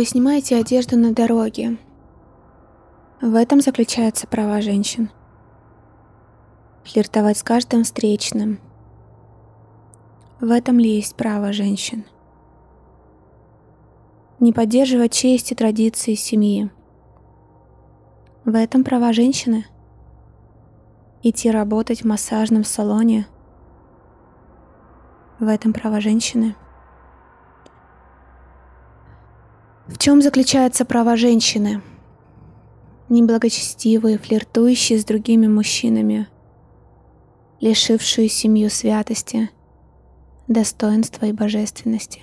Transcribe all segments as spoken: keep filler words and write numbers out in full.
Вы снимаете одежду на дороге. В этом заключаются права женщин. Флиртовать с каждым встречным. В этом ли есть право женщин? Не поддерживать честь и традиции семьи. В этом права женщины? Идти работать в массажном салоне. В этом права женщины? В чем заключаются права женщины? Неблагочестивые, флиртующие с другими мужчинами, лишившие семью святости, достоинства и божественности,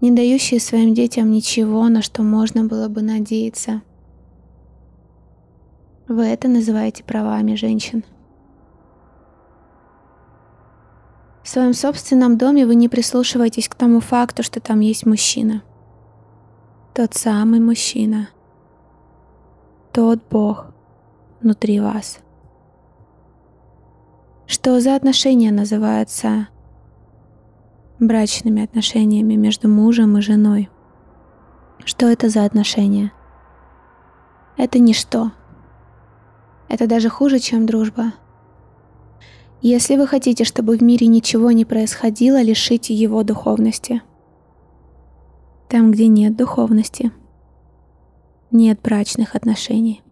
не дающие своим детям ничего, на что можно было бы надеяться. Вы это называете правами женщин. В своем собственном доме вы не прислушиваетесь к тому факту, что там есть мужчина. Тот самый мужчина. Тот Бог внутри вас. Что за отношения называются брачными отношениями между мужем и женой? Что это за отношения? Это ничто. Это даже хуже, чем дружба. Если вы хотите, чтобы в мире ничего не происходило, лишите его духовности. Там, где нет духовности, нет брачных отношений.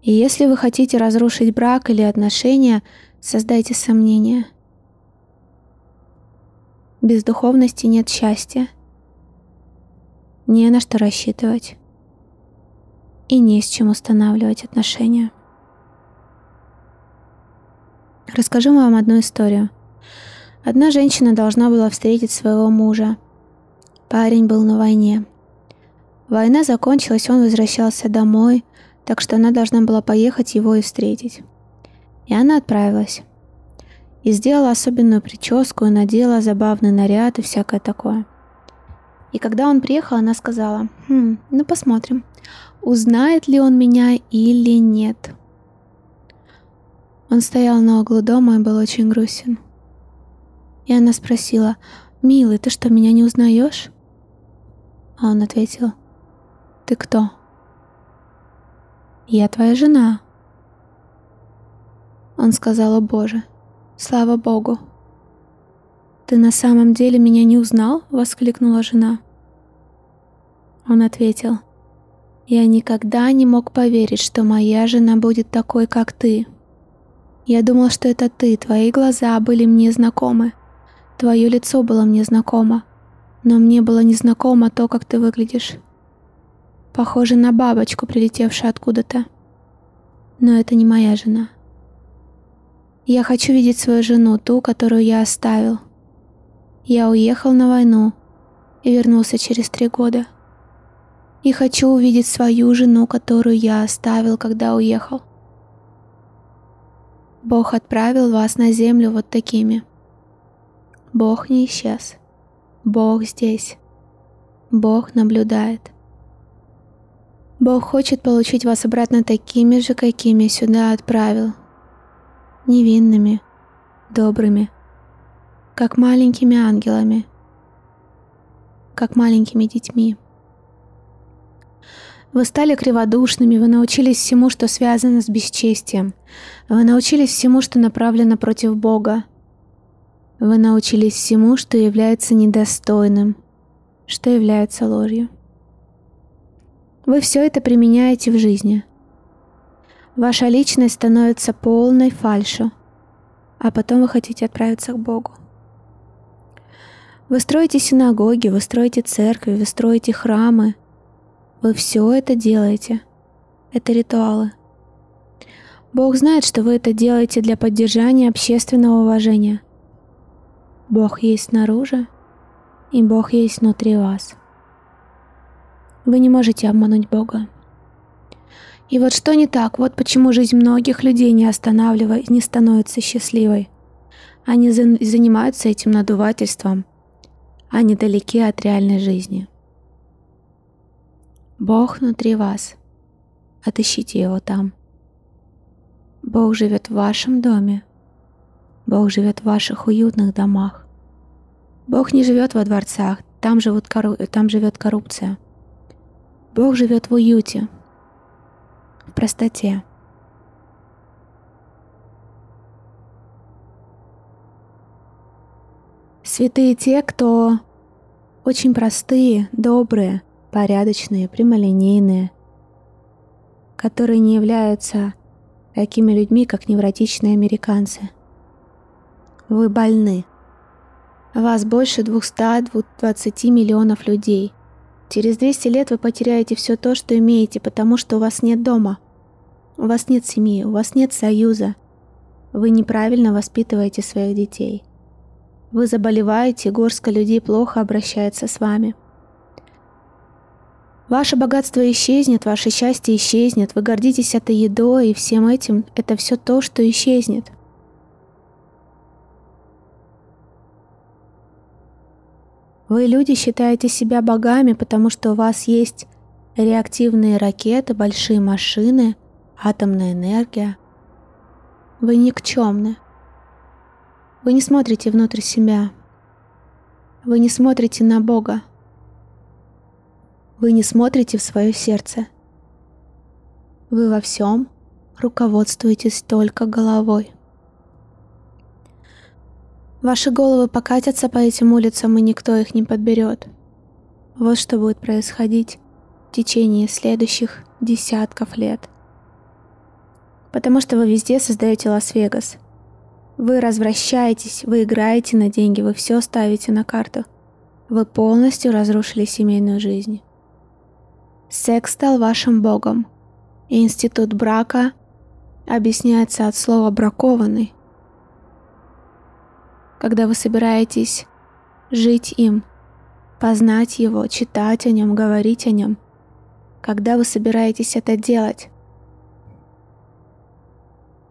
И если вы хотите разрушить брак или отношения, создайте сомнения. Без духовности нет счастья, не на что рассчитывать. И не с чем устанавливать отношения. Расскажу вам одну историю. Одна женщина должна была встретить своего мужа. Парень был на войне. Война закончилась, он возвращался домой, так что она должна была поехать его и встретить. И она отправилась. И сделала особенную прическу, и надела забавный наряд и всякое такое. И когда он приехал, она сказала: «Хм, ну посмотрим, узнает ли он меня или нет». Он стоял на углу дома и был очень грустен. И она спросила: «Милый, ты что, меня не узнаешь?» А он ответил: «Ты кто?» «Я твоя жена». Он сказал: «О Боже, слава Богу!» «Ты на самом деле меня не узнал?» — воскликнула жена. Он ответил: «Я никогда не мог поверить, что моя жена будет такой, как ты. Я думал, что это ты, твои глаза были мне знакомы, твое лицо было мне знакомо, но мне было незнакомо то, как ты выглядишь. Похоже на бабочку, прилетевшую откуда-то. Но это не моя жена. Я хочу видеть свою жену, ту, которую я оставил. Я уехал на войну и вернулся через три года. И хочу увидеть свою жену, которую я оставил, когда уехал. Бог отправил вас на землю вот такими. Бог не исчез. Бог здесь. Бог наблюдает. Бог хочет получить вас обратно такими же, какими сюда отправил. Невинными, добрыми, как маленькими ангелами, как маленькими детьми. Вы стали криводушными, вы научились всему, что связано с бесчестием. Вы научились всему, что направлено против Бога. Вы научились всему, что является недостойным, что является ложью. Вы все это применяете в жизни. Ваша личность становится полной фальшью, а потом вы хотите отправиться к Богу. Вы строите синагоги, вы строите церкви, вы строите храмы. Вы все это делаете. Это ритуалы. Бог знает, что вы это делаете для поддержания общественного уважения. Бог есть снаружи, и Бог есть внутри вас. Вы не можете обмануть Бога. И вот что не так, вот почему жизнь многих людей не останавливает, не становится счастливой. Они за- занимаются этим надувательством. Они далеки от реальной жизни. Бог внутри вас. Отыщите его там. Бог живет в вашем доме. Бог живет в ваших уютных домах. Бог не живет во дворцах, Там живет, там живет коррупция. Бог живет в уюте, в простоте. Святые те, кто очень простые, добрые, порядочные, прямолинейные, которые не являются такими людьми, как невротичные американцы. Вы больны. Вас больше двести двадцать миллионов людей. Через двести лет вы потеряете все то, что имеете, потому что у вас нет дома, у вас нет семьи, у вас нет союза. Вы неправильно воспитываете своих детей. Вы заболеваете, горстка людей плохо обращается с вами. Ваше богатство исчезнет, ваше счастье исчезнет, вы гордитесь этой едой и всем этим. Это все то, что исчезнет. Вы, люди, считаете себя богами, потому что у вас есть реактивные ракеты, большие машины, атомная энергия. Вы никчемны. Вы не смотрите внутрь себя. Вы не смотрите на Бога. Вы не смотрите в свое сердце. Вы во всем руководствуетесь только головой. Ваши головы покатятся по этим улицам, и никто их не подберет. Вот что будет происходить в течение следующих десятков лет. Потому что вы везде создаете Лас-Вегас. Вы развращаетесь, вы играете на деньги, вы все ставите на карту. Вы полностью разрушили семейную жизнь. Секс стал вашим богом. И институт брака объясняется от слова «бракованный». Когда вы собираетесь жить им, познать его, читать о нем, говорить о нем, когда вы собираетесь это делать,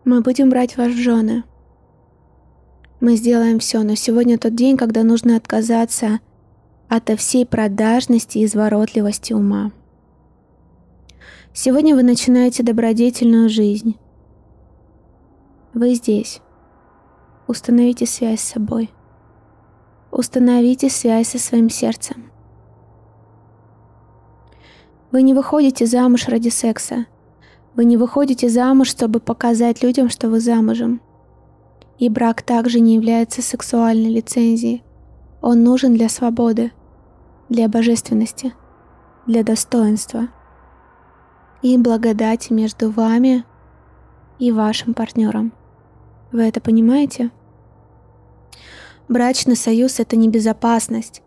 мы будем брать вас в жены. Мы сделаем все, но сегодня тот день, когда нужно отказаться от всей продажности и изворотливости ума. Сегодня вы начинаете добродетельную жизнь. Вы здесь. Установите связь с собой. Установите связь со своим сердцем. Вы не выходите замуж ради секса. Вы не выходите замуж, чтобы показать людям, что вы замужем. И брак также не является сексуальной лицензией. Он нужен для свободы, для божественности, для достоинства и благодати между вами и вашим партнером. Вы это понимаете? Брачный союз — это не безопасность.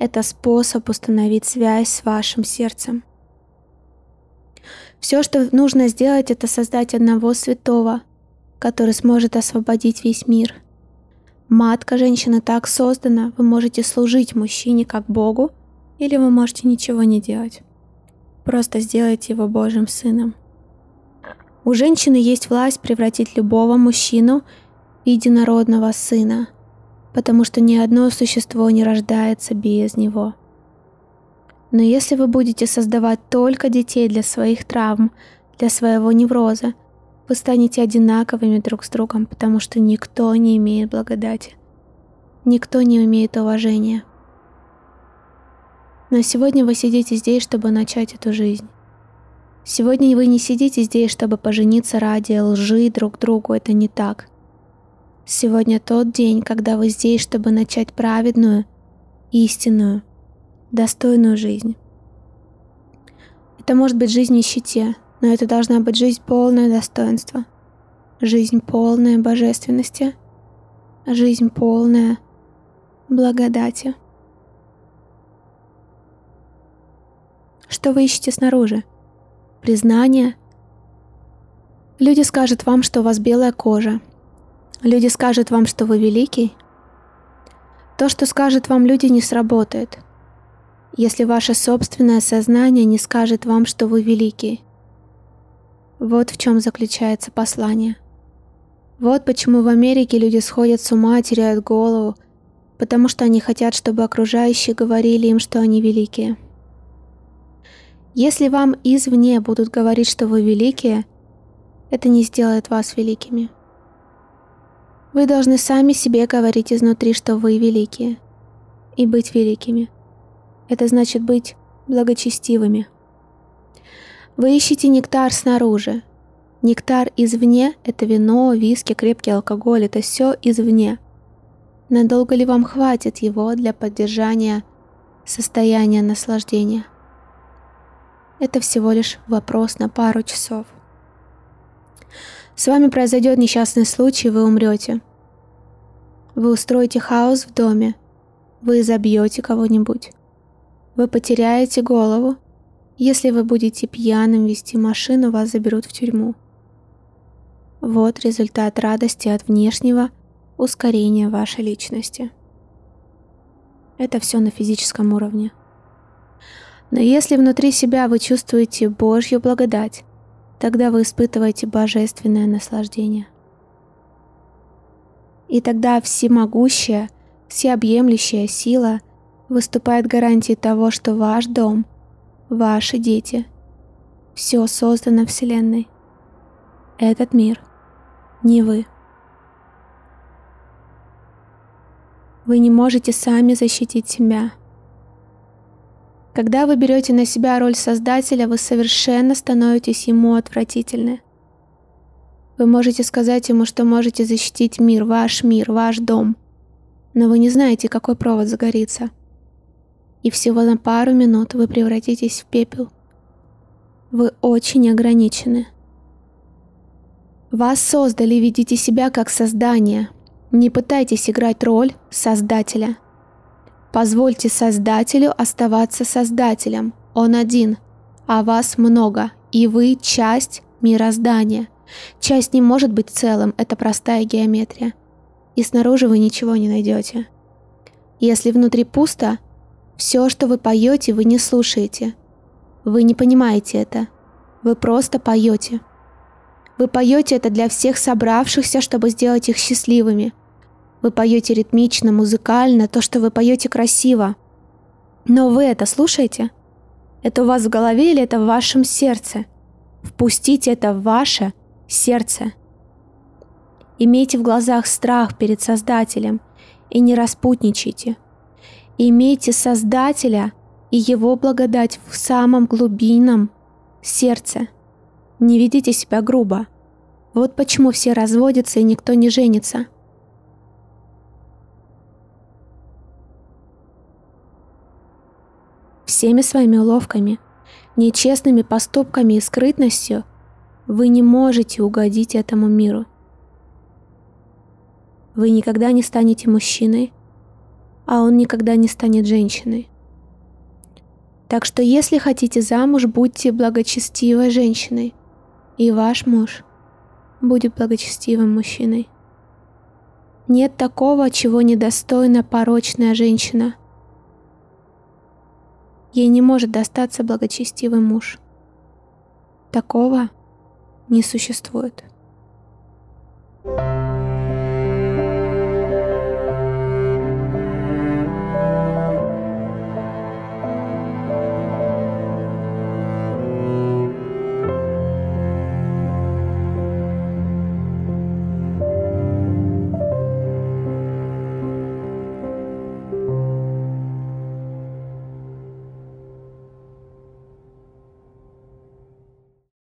Это способ установить связь с вашим сердцем. Все, что нужно сделать, это создать одного святого, который сможет освободить весь мир. Матка женщины так создана, вы можете служить мужчине как Богу, или вы можете ничего не делать. Просто сделайте его Божьим сыном. У женщины есть власть превратить любого мужчину в единородного сына, потому что ни одно существо не рождается без него. Но если вы будете создавать только детей для своих травм, для своего невроза, вы станете одинаковыми друг с другом, потому что никто не имеет благодати, никто не имеет уважения. Но сегодня вы сидите здесь, чтобы начать эту жизнь. Сегодня вы не сидите здесь, чтобы пожениться ради лжи друг другу, это не так. Сегодня тот день, когда вы здесь, чтобы начать праведную, истинную, достойную жизнь. Это может быть жизнь в нищете, но это должна быть жизнь полное достоинства, жизнь полная божественности, жизнь полная благодати. Что вы ищете снаружи? Признание. Люди скажут вам, что у вас белая кожа. Люди скажут вам, что вы великий. То, что скажут вам люди, не сработает, если ваше собственное сознание не скажет вам, что вы великий. Вот в чем заключается послание. Вот почему в Америке люди сходят с ума, теряют голову, потому что они хотят, чтобы окружающие говорили им, что они великие. Если вам извне будут говорить, что вы великие, это не сделает вас великими. Вы должны сами себе говорить изнутри, что вы великие, и быть великими. Это значит быть благочестивыми. Вы ищете нектар снаружи. Нектар извне – это вино, виски, крепкий алкоголь – это все извне. Надолго ли вам хватит его для поддержания состояния наслаждения? Это всего лишь вопрос на пару часов. С вами произойдет несчастный случай, вы умрете. Вы устроите хаос в доме. Вы забьете кого-нибудь. Вы потеряете голову. Если вы будете пьяным вести машину, вас заберут в тюрьму. Вот результат радости от внешнего ускорения вашей личности. Это все на физическом уровне. Но если внутри себя вы чувствуете Божью благодать, тогда вы испытываете божественное наслаждение. И тогда всемогущая, всеобъемлющая сила выступает гарантией того, что ваш дом, ваши дети, все создано Вселенной. Этот мир не вы. Вы не можете сами защитить себя. Когда вы берете на себя роль Создателя, вы совершенно становитесь Ему отвратительны. Вы можете сказать Ему, что можете защитить мир, ваш мир, ваш дом, но вы не знаете, какой провод загорится. И всего на пару минут вы превратитесь в пепел. Вы очень ограничены. Вас создали, видите себя как создание. Не пытайтесь играть роль Создателя. Позвольте Создателю оставаться Создателем. Он один, а вас много, и вы часть мироздания. Часть не может быть целым, это простая геометрия. И снаружи вы ничего не найдете. Если внутри пусто, все, что вы поете, вы не слушаете. Вы не понимаете это. Вы просто поете. Вы поете это для всех собравшихся, чтобы сделать их счастливыми. Вы поете ритмично, музыкально, то, что вы поете, красиво. Но вы это слушаете? Это у вас в голове или это в вашем сердце? Впустите это в ваше сердце. Имейте в глазах страх перед Создателем и не распутничайте. Имейте Создателя и Его благодать в самом глубинном сердце. Не ведите себя грубо. Вот почему все разводятся и никто не женится. Всеми своими уловками, нечестными поступками и скрытностью вы не можете угодить этому миру. Вы никогда не станете мужчиной, а он никогда не станет женщиной. Так что если хотите замуж, будьте благочестивой женщиной, и ваш муж будет благочестивым мужчиной. Нет такого, чего недостойна порочная женщина. Ей не может достаться благочестивый муж. Такого не существует.